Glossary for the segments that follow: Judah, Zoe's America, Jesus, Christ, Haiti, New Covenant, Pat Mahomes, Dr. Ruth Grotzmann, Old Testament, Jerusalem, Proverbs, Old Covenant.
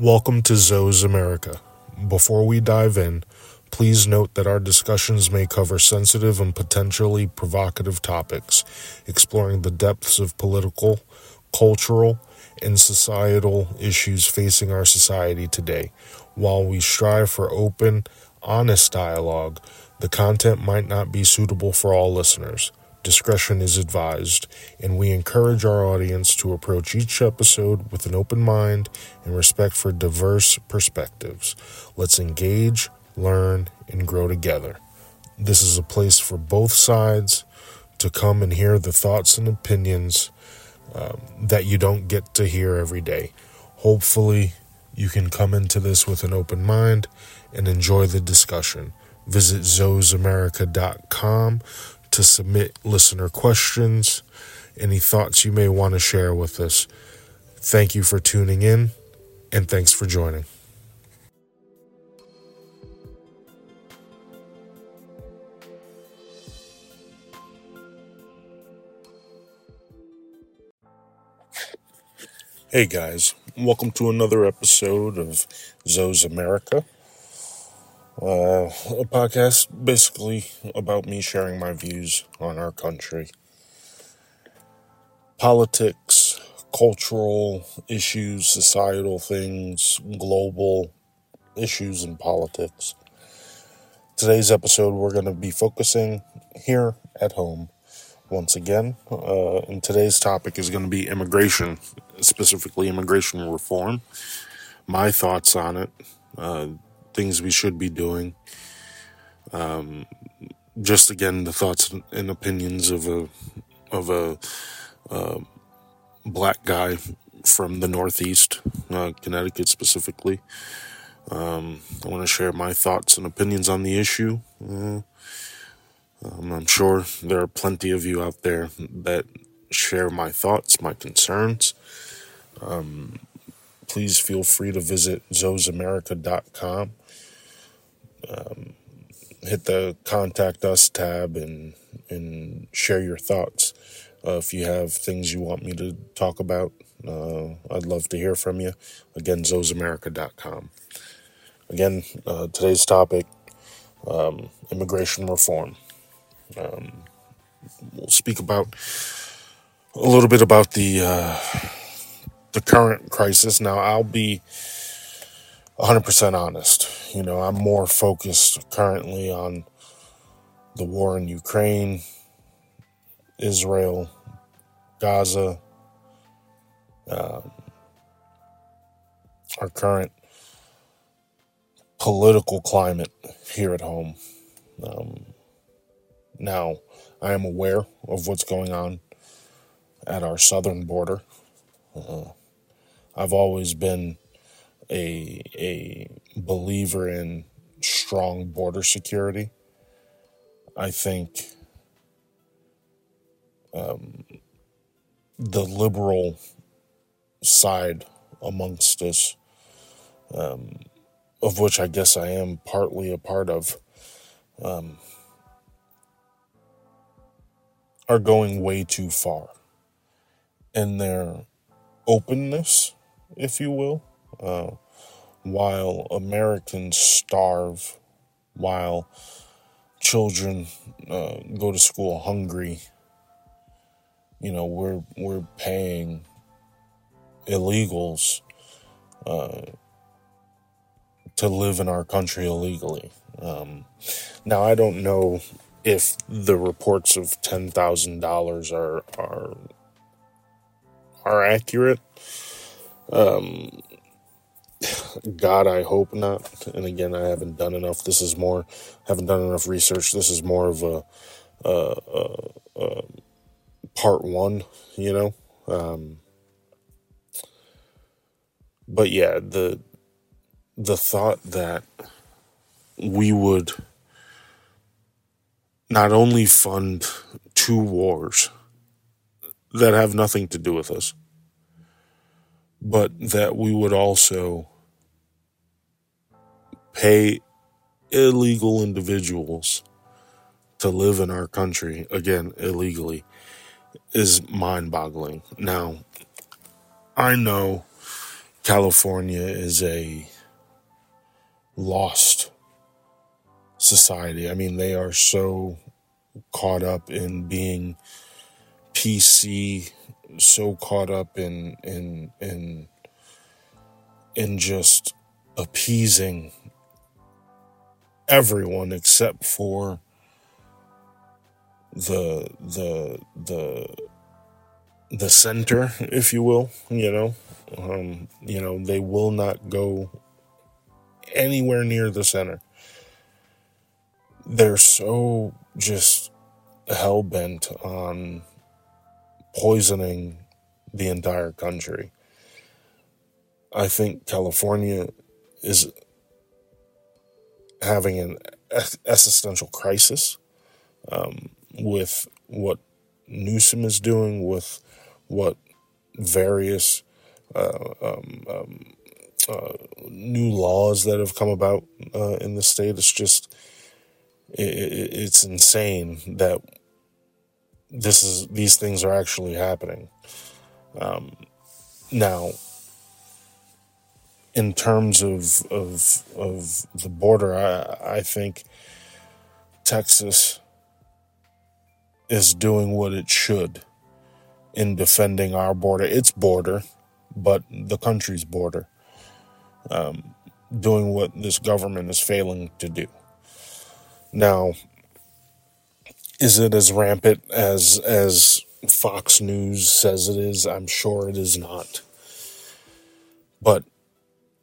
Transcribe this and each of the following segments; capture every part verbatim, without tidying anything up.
Welcome to Zoe's America. Before we dive in, please note that our discussions may cover sensitive and potentially provocative topics, exploring the depths of political, cultural, and societal issues facing our society today. While we strive for open, honest dialogue, the content might not be suitable for all listeners. Discretion is advised, and we encourage our audience to approach each episode with an open mind and respect for diverse perspectives. Let's engage, learn, and grow together. This is a place for both sides to come and hear the thoughts and opinions uh, that you don't get to hear every day. Hopefully, you can come into this with an open mind and enjoy the discussion. Visit zoes america dot com to submit listener questions, any thoughts you may want to share with us. Thank you for tuning in, and thanks for joining. Hey guys, welcome to another episode of Zoe's America. Uh, a podcast basically about me sharing my views on our country, politics, cultural issues, societal things, global issues and politics. Today's episode, we're going to be focusing here at home once again. Uh, and today's topic is going to be immigration, specifically immigration reform, my thoughts on it, uh, things we should be doing. Um, just again, the thoughts and opinions of a of a uh, black guy from the Northeast, uh, Connecticut specifically. Um, I want to share my thoughts and opinions on the issue. Uh, um, I'm sure there are plenty of you out there that share my thoughts, my concerns. Um, please feel free to visit zoes america dot com. Um, hit the contact us tab and, and share your thoughts. Uh, if you have things you want me to talk about, uh, I'd love to hear from you. Again, zoes america dot com. Again, uh, today's topic, um, immigration reform. Um, we'll speak about a little bit about the, uh, the current crisis. Now, I'll be one hundred percent honest. You know, I'm more focused currently on the war in Ukraine, Israel, Gaza, uh, our current political climate here at home. Um, now, I am aware of what's going on at our southern border. Uh, I've always been a a believer in strong border security. I think um, the liberal side amongst us, um, of which I guess I am partly a part of, um, are going way too far in their openness, if you will. Uh, while Americans starve, while children uh, go to school hungry, you know, we're we're paying illegals uh, to live in our country illegally. Um, now, I don't know if the reports of ten thousand dollars are are are accurate. Um, God, I hope not. And again, I haven't done enough. This is more, haven't done enough research. This is more of a, a, a, a part one, you know? Um, but yeah, the, the thought that we would not only fund two wars that have nothing to do with us, but that we would also pay illegal individuals to live in our country, again, illegally, is mind-boggling. Now, I know California is a lost society. I mean, they are so caught up in being P C, so caught up in in in in just appeasing everyone except for the the the the center, if you will. You know, um, you know, they will not go anywhere near the center. They're so just hell-bent on poisoning the entire country. I think California is having an existential crisis um, with what Newsom is doing, with what various uh, um, um, uh, new laws that have come about uh, in the state. It's just, it, it, it's insane that this is these things are actually happening. Um, now, in terms of of of the border, I, I think Texas is doing what it should in defending our border, its border, but the country's border, um, doing what this government is failing to do. Now, is it as rampant as as Fox News says it is? I'm sure it is not. But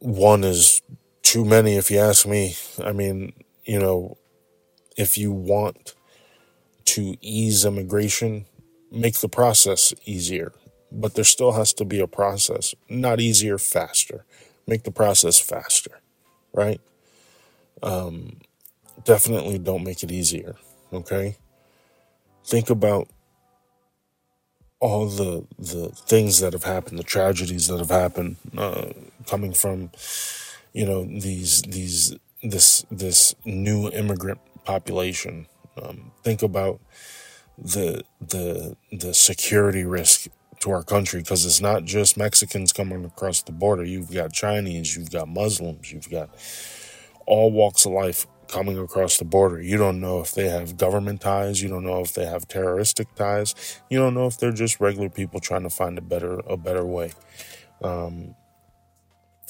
one is too many, if you ask me. I mean, you know, if you want to ease immigration, make the process easier. But there still has to be a process. Not easier, faster. Make the process faster, right? Um, definitely don't make it easier, okay? Think about all the the things that have happened, the tragedies that have happened, uh, coming from, you know, these these this this new immigrant population. Um, think about the the the security risk to our country, because it's not just Mexicans coming across the border. You've got Chinese, you've got Muslims, you've got all walks of life coming across the border. You don't know if they have government ties. You don't know if they have terroristic ties. You don't know if they're just regular people trying to find a better a better way. Um,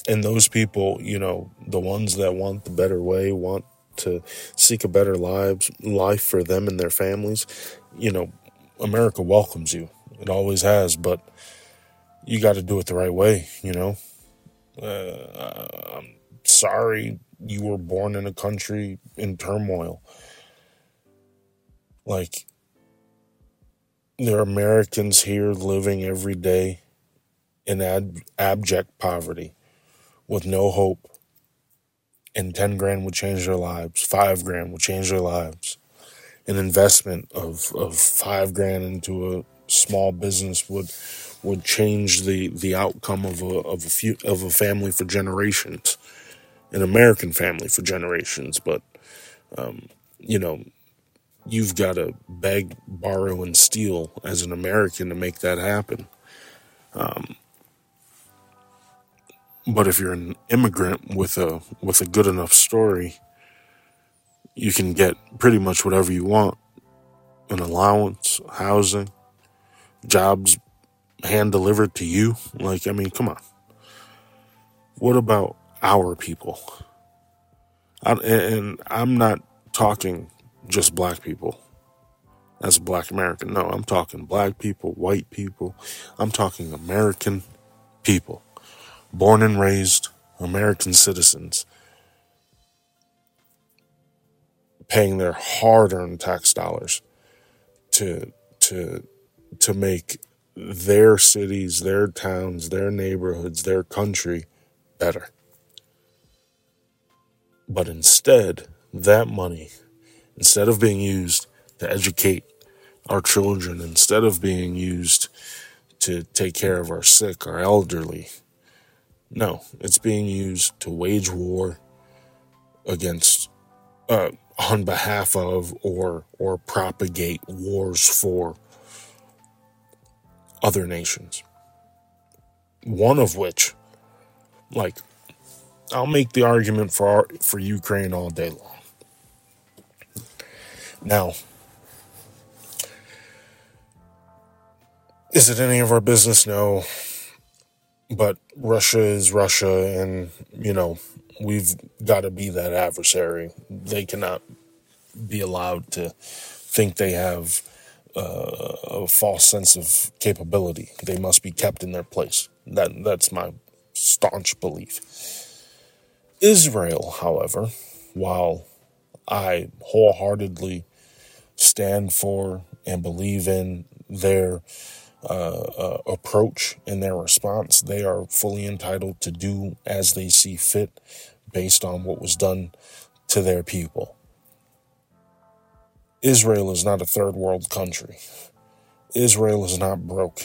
and those people, you know, the ones that want the better way, want to seek a better lives life for them and their families, you know, America welcomes you. It always has, but you got to do it the right way, you know. Uh, I'm sorry you were born in a country in turmoil. Like, there are Americans here living every day in ab- abject poverty with no hope. And ten grand would change their lives. Five grand would change their lives. An investment of, of five grand into a small business would would change the, the outcome of a of a few of a family for generations. An American family for generations, but, um, you know, you've got to beg, borrow, and steal as an American to make that happen. Um, but if you're an immigrant with a with a good enough story, you can get pretty much whatever you want: an allowance, housing, jobs hand delivered to you. Like, I mean, come on. What about our people? I, and I'm not talking just black people as a black American. No, I'm talking black people, white people. I'm talking American people, born and raised American citizens, paying their hard-earned tax dollars to to to make their cities, their towns, their neighborhoods, their country better. But instead, that money, instead of being used to educate our children, instead of being used to take care of our sick, our elderly, no, it's being used to wage war against, uh, on behalf of, or or propagate wars for other nations. One of which like, I'll make the argument for our, for Ukraine all day long. Now, is it any of our business? No. But Russia is Russia, and, you know, we've got to be that adversary. They cannot be allowed to think they have uh, a false sense of capability. They must be kept in their place. That that's my staunch belief. Israel, however, while I wholeheartedly stand for and believe in their Uh, uh, approach and their response, they are fully entitled to do as they see fit based on what was done to their people. Israel is not a third world country. Israel is not broke,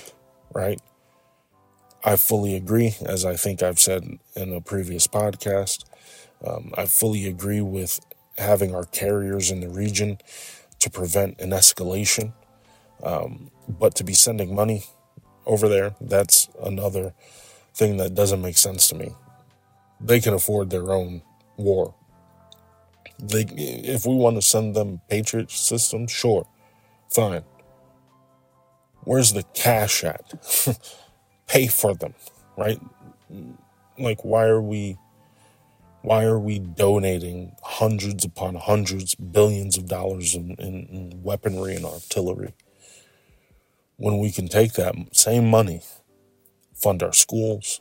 right? I fully agree, as I think I've said in a previous podcast, um, I fully agree with having our carriers in the region to prevent an escalation. Um, but to be sending money over there, that's another thing that doesn't make sense to me. They can afford their own war. They, if we want to send them Patriot system, sure, fine. Where's the cash at? Pay for them, right? Like, why are we, why are we donating hundreds upon hundreds, billions of dollars in, in, in weaponry and artillery? When we can take that same money, fund our schools.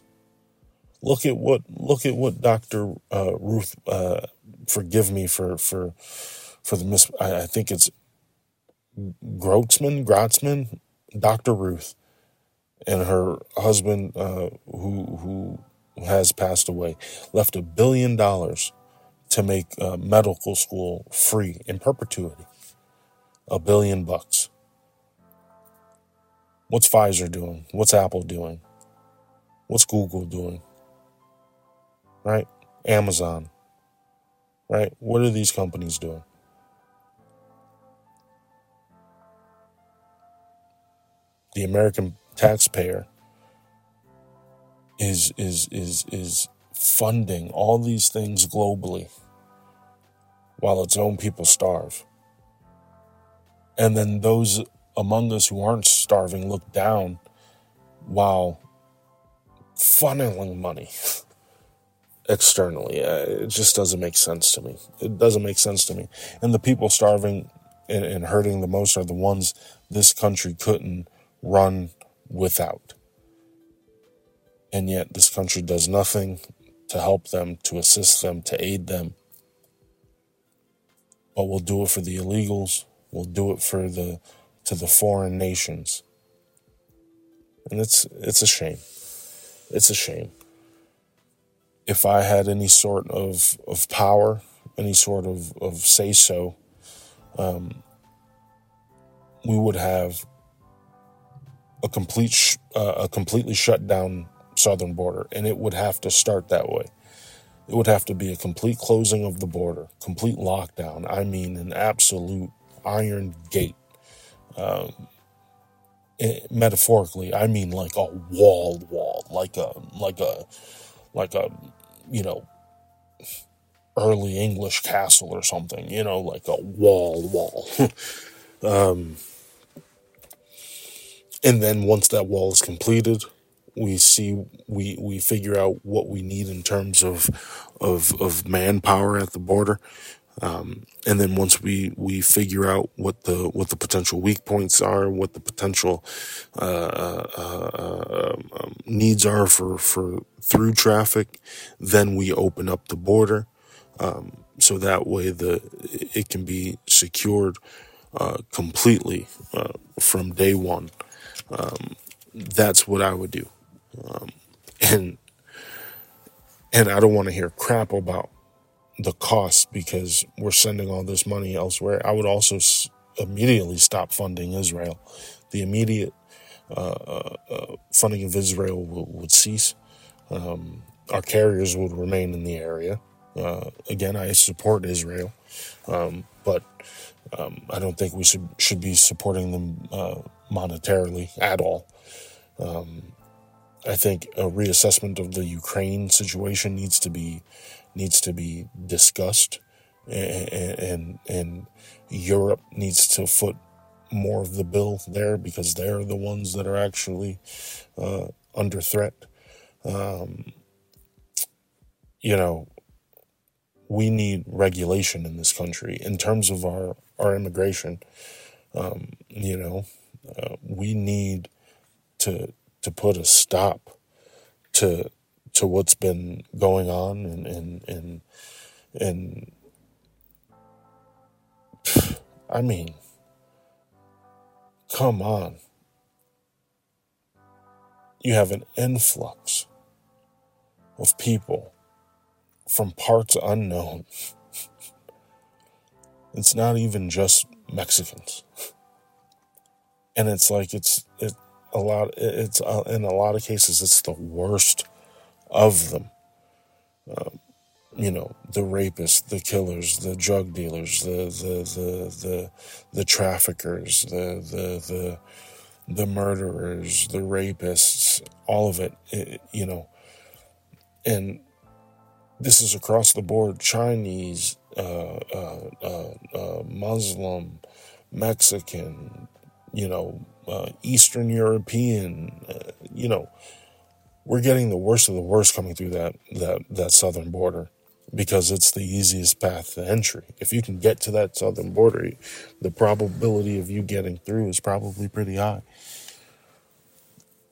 Look at what look at what Doctor Uh, Ruth. Uh, forgive me for for for the mis. I, I think it's Grotzmann, Grotzmann, Doctor Ruth, and her husband, uh, who who has passed away, left a billion dollars to make uh, medical school free in perpetuity. A billion bucks. What's Pfizer doing? What's Apple doing? What's Google doing? Right? Amazon. Right? What are these companies doing? The American taxpayer is is is is funding all these things globally while its own people starve. And then those among us who aren't starving look down while funneling money externally. It just doesn't make sense to me. It doesn't make sense to me. And the people starving and, and hurting the most are the ones this country couldn't run without. And yet this country does nothing to help them, to assist them, to aid them. But we'll do it for the illegals. We'll do it for the to the foreign nations. And it's it's a shame. It's a shame. If I had any sort of, of power, any sort of, of say-so, um, we would have a complete sh- uh, a completely shut down southern border, and it would have to start that way. It would have to be a complete closing of the border, complete lockdown. I mean, an absolute iron gate. Um, it, metaphorically, I mean, like a walled wall, like a, like a, like a, you know, early English castle or something, you know, like a walled wall. um, and then once that wall is completed, we see, we, we figure out what we need in terms of, of, of manpower at the border. Um, and then once we, we figure out what the, what the potential weak points are, what the potential, uh, uh, uh um, needs are for, for through traffic, then we open up the border. Um, so that way the, it can be secured, uh, completely, uh, from day one. Um, that's what I would do. Um, and, and I don't want to hear crap about the cost because we're sending all this money elsewhere. I would also s- immediately stop funding Israel. The immediate uh, uh, funding of Israel w- would cease. Um, our carriers would remain in the area. Uh, again, I support Israel, um, but um, I don't think we should should be supporting them uh, monetarily at all. Um, I think a reassessment of the Ukraine situation needs to be needs to be discussed, and and, and Europe needs to foot more of the bill there, because they're the ones that are actually uh, under threat. Um, you know, we need regulation in this country in terms of our, our immigration. Um, you know, uh, we need to to put a stop to to what's been going on, and and and, and I mean, come on. You have an influx of people from parts unknown. It's not even just Mexicans. And it's like, it's, it a lot, it's uh, in a lot of cases, it's the worst of them. Um, you know, the rapists, the killers, the drug dealers, the, the, the, the, the traffickers, the, the, the, the murderers, the rapists, all of it, it, you know, and this is across the board: Chinese, uh, uh, uh, uh, Muslim, Mexican, you know, uh, Eastern European, uh, you know, we're getting the worst of the worst coming through that, that, that southern border, because it's the easiest path to entry. If you can get to that southern border, the probability of you getting through is probably pretty high.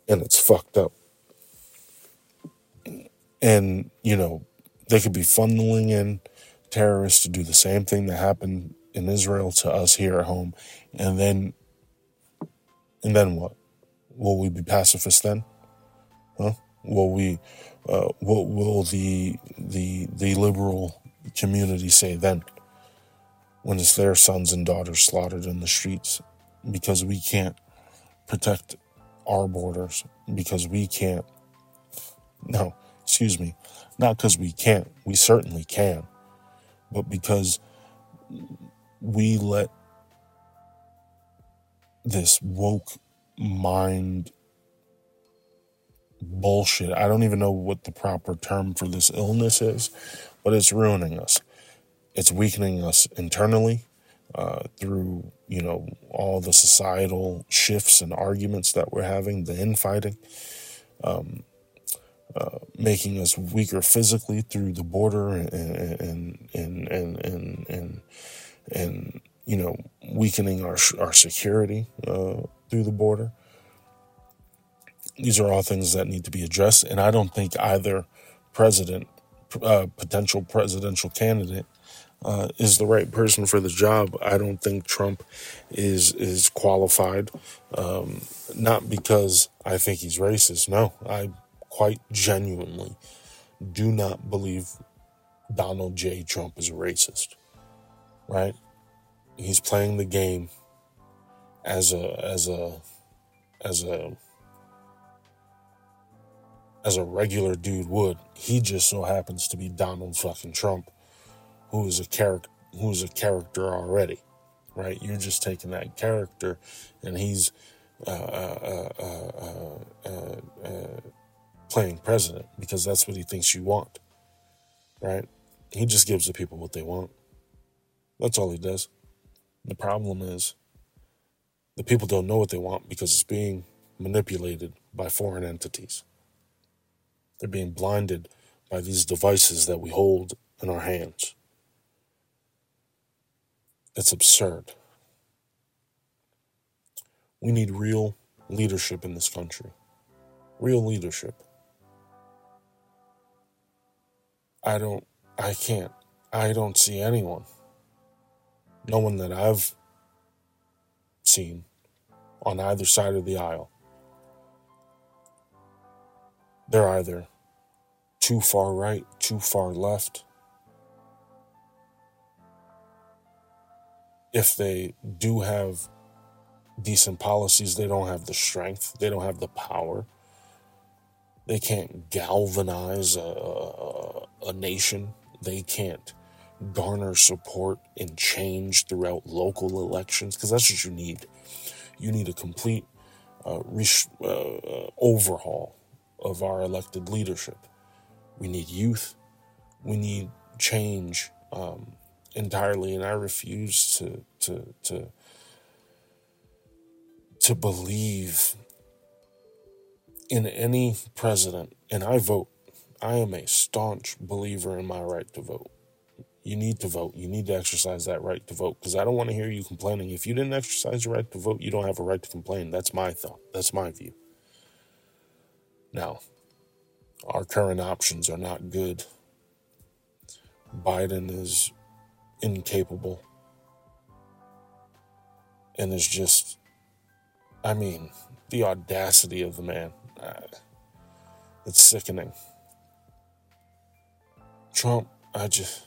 And it's fucked up. And, you know, they could be funneling in terrorists to do the same thing that happened in Israel to us here at home. And then, and then what? Will we be pacifists then? Huh? Will we? Uh, what will the the the liberal community say then, when it's their sons and daughters slaughtered in the streets because we can't protect our borders? Because we can't. No, excuse me. Not because we can't. We certainly can, but because we let this woke mind bullshit. I don't even know what the proper term for this illness is, but it's ruining us. It's weakening us internally uh, through, you know, all the societal shifts and arguments that we're having, the infighting, um, uh, making us weaker physically through the border, and and and and and and, and you know, weakening our our security uh, through the border. These are all things that need to be addressed. And I don't think either president, uh, potential presidential candidate, uh, is the right person for the job. I don't think Trump is, is qualified. Um, not because I think he's racist. No, I quite genuinely do not believe Donald J. Trump is a racist, right? He's playing the game as a, as a, as a, as a regular dude would. He just so happens to be Donald fucking Trump, who is a character, who's a character already, right? You're just taking that character, and he's uh, uh, uh, uh, uh, uh, playing president because that's what he thinks you want, right? He just gives the people what they want. That's all he does. The problem is the people don't know what they want because it's being manipulated by foreign entities. They're being blinded by these devices that we hold in our hands. It's absurd. We need real leadership in this country. Real leadership. I don't, I can't, I don't see anyone. No one that I've seen on either side of the aisle. They're either too far right, too far left. If they do have decent policies, they don't have the strength. They don't have the power. They can't galvanize a, a, a nation. They can't garner support and change throughout local elections, because that's what you need. You need a complete uh, re- uh, overhaul of our elected leadership. We need youth. We need change um, entirely. And I refuse to to to to believe in any president. And I vote. I am a staunch believer in my right to vote. You need to vote. You need to exercise that right to vote, because I don't want to hear you complaining. If you didn't exercise your right to vote, you don't have a right to complain. That's my thought. That's my view. Now, our current options are not good. Biden is incapable. And there's just, I mean, the audacity of the man. It's sickening. Trump, I just...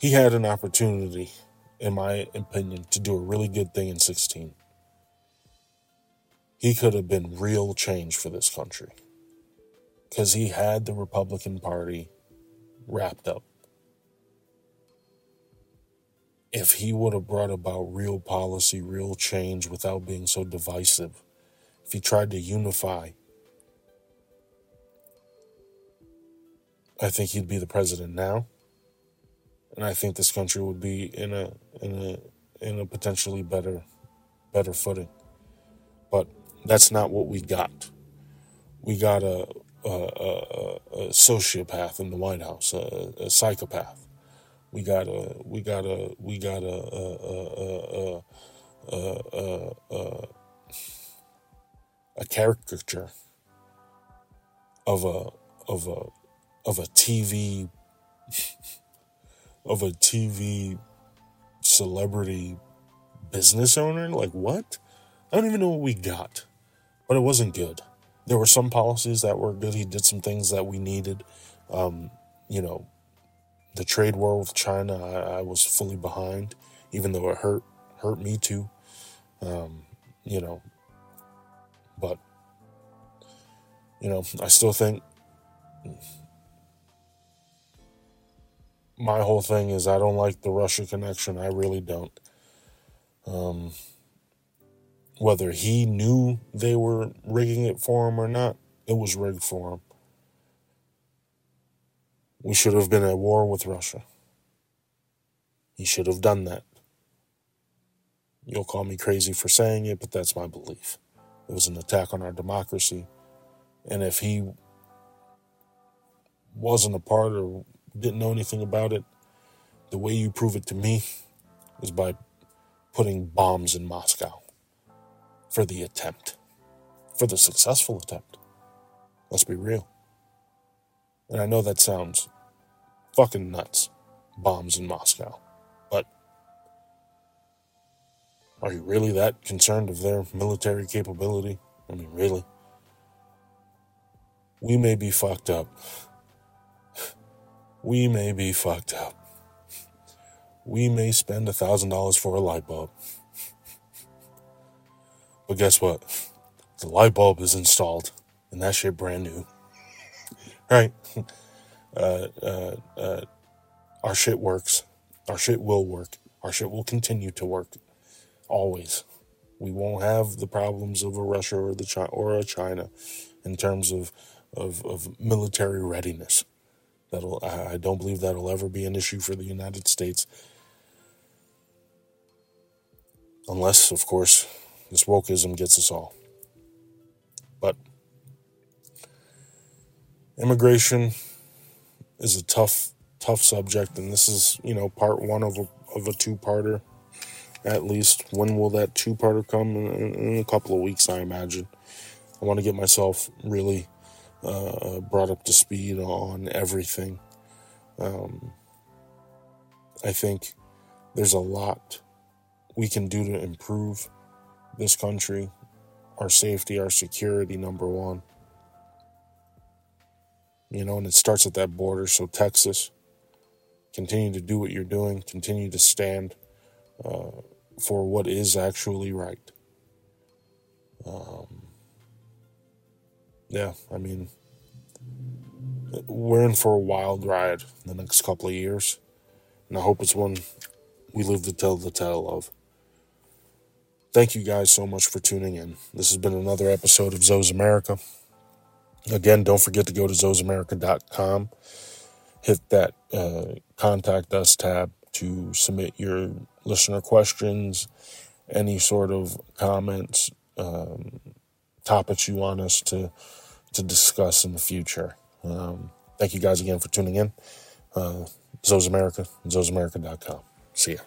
He had an opportunity, in my opinion, to do a really good thing in sixteen. He could have been real change for this country, because he had the Republican Party wrapped up. If he would have brought about real policy, real change without being so divisive, if he tried to unify, I think he'd be the president now. And I think this country would be in a in a in a potentially better better footing. But that's not what we got. We got a a, a, a sociopath in the White House, a, a psychopath. We got a we got a we got a a a a, a, a, a caricature of a of a of a T V. Of a T V celebrity business owner? Like, what? I don't even know what we got. But it wasn't good. There were some policies that were good. He did some things that we needed. Um, you know, the trade war with China, I, I was fully behind, even though it hurt hurt me too. Um, you know, but, you know, I still think... My whole thing is I don't like the Russia connection. I really don't. Um, whether he knew they were rigging it for him or not, it was rigged for him. We should have been at war with Russia. He should have done that. You'll call me crazy for saying it, but that's my belief. It was an attack on our democracy. And if he wasn't a part of... didn't know anything about it, the way you prove it to me is by putting bombs in Moscow for the attempt, for the successful attempt. Let's be real. And I know that sounds fucking nuts, bombs in Moscow, but are you really that concerned of their military capability? I mean, really? We may be fucked up. We may be fucked up. We may spend one thousand dollars for a light bulb. But guess what? The light bulb is installed, and that shit brand new. Right? Uh, uh, uh, our shit works. Our shit will work. Our shit will continue to work. Always. We won't have the problems of a Russia or the China, or a China in terms of, of, of military readiness. That'll, I don't believe that'll ever be an issue for the United States. Unless, of course, this wokeism gets us all. But immigration is a tough, tough subject. And this is, you know, part one of a, of a two-parter, at least. When will that two-parter come? In, in a couple of weeks, I imagine. I want to get myself really... Uh, brought up to speed on everything. Um, I think there's a lot we can do to improve this country, our safety, our security, number one. You know, and it starts at that border. So Texas, continue to do what you're doing, continue to stand uh, for what is actually right. Um, Yeah, I mean, we're in for a wild ride in the next couple of years, and I hope it's one we live to tell the tale of. Thank you guys so much for tuning in. This has been another episode of Zoe's America. Again, don't forget to go to zoes america dot com. Hit that uh, Contact Us tab to submit your listener questions, any sort of comments, um, topics you want us to, to discuss in the future. Um, thank you guys again for tuning in. Uh, Zoe's America, zoes america dot com. See ya.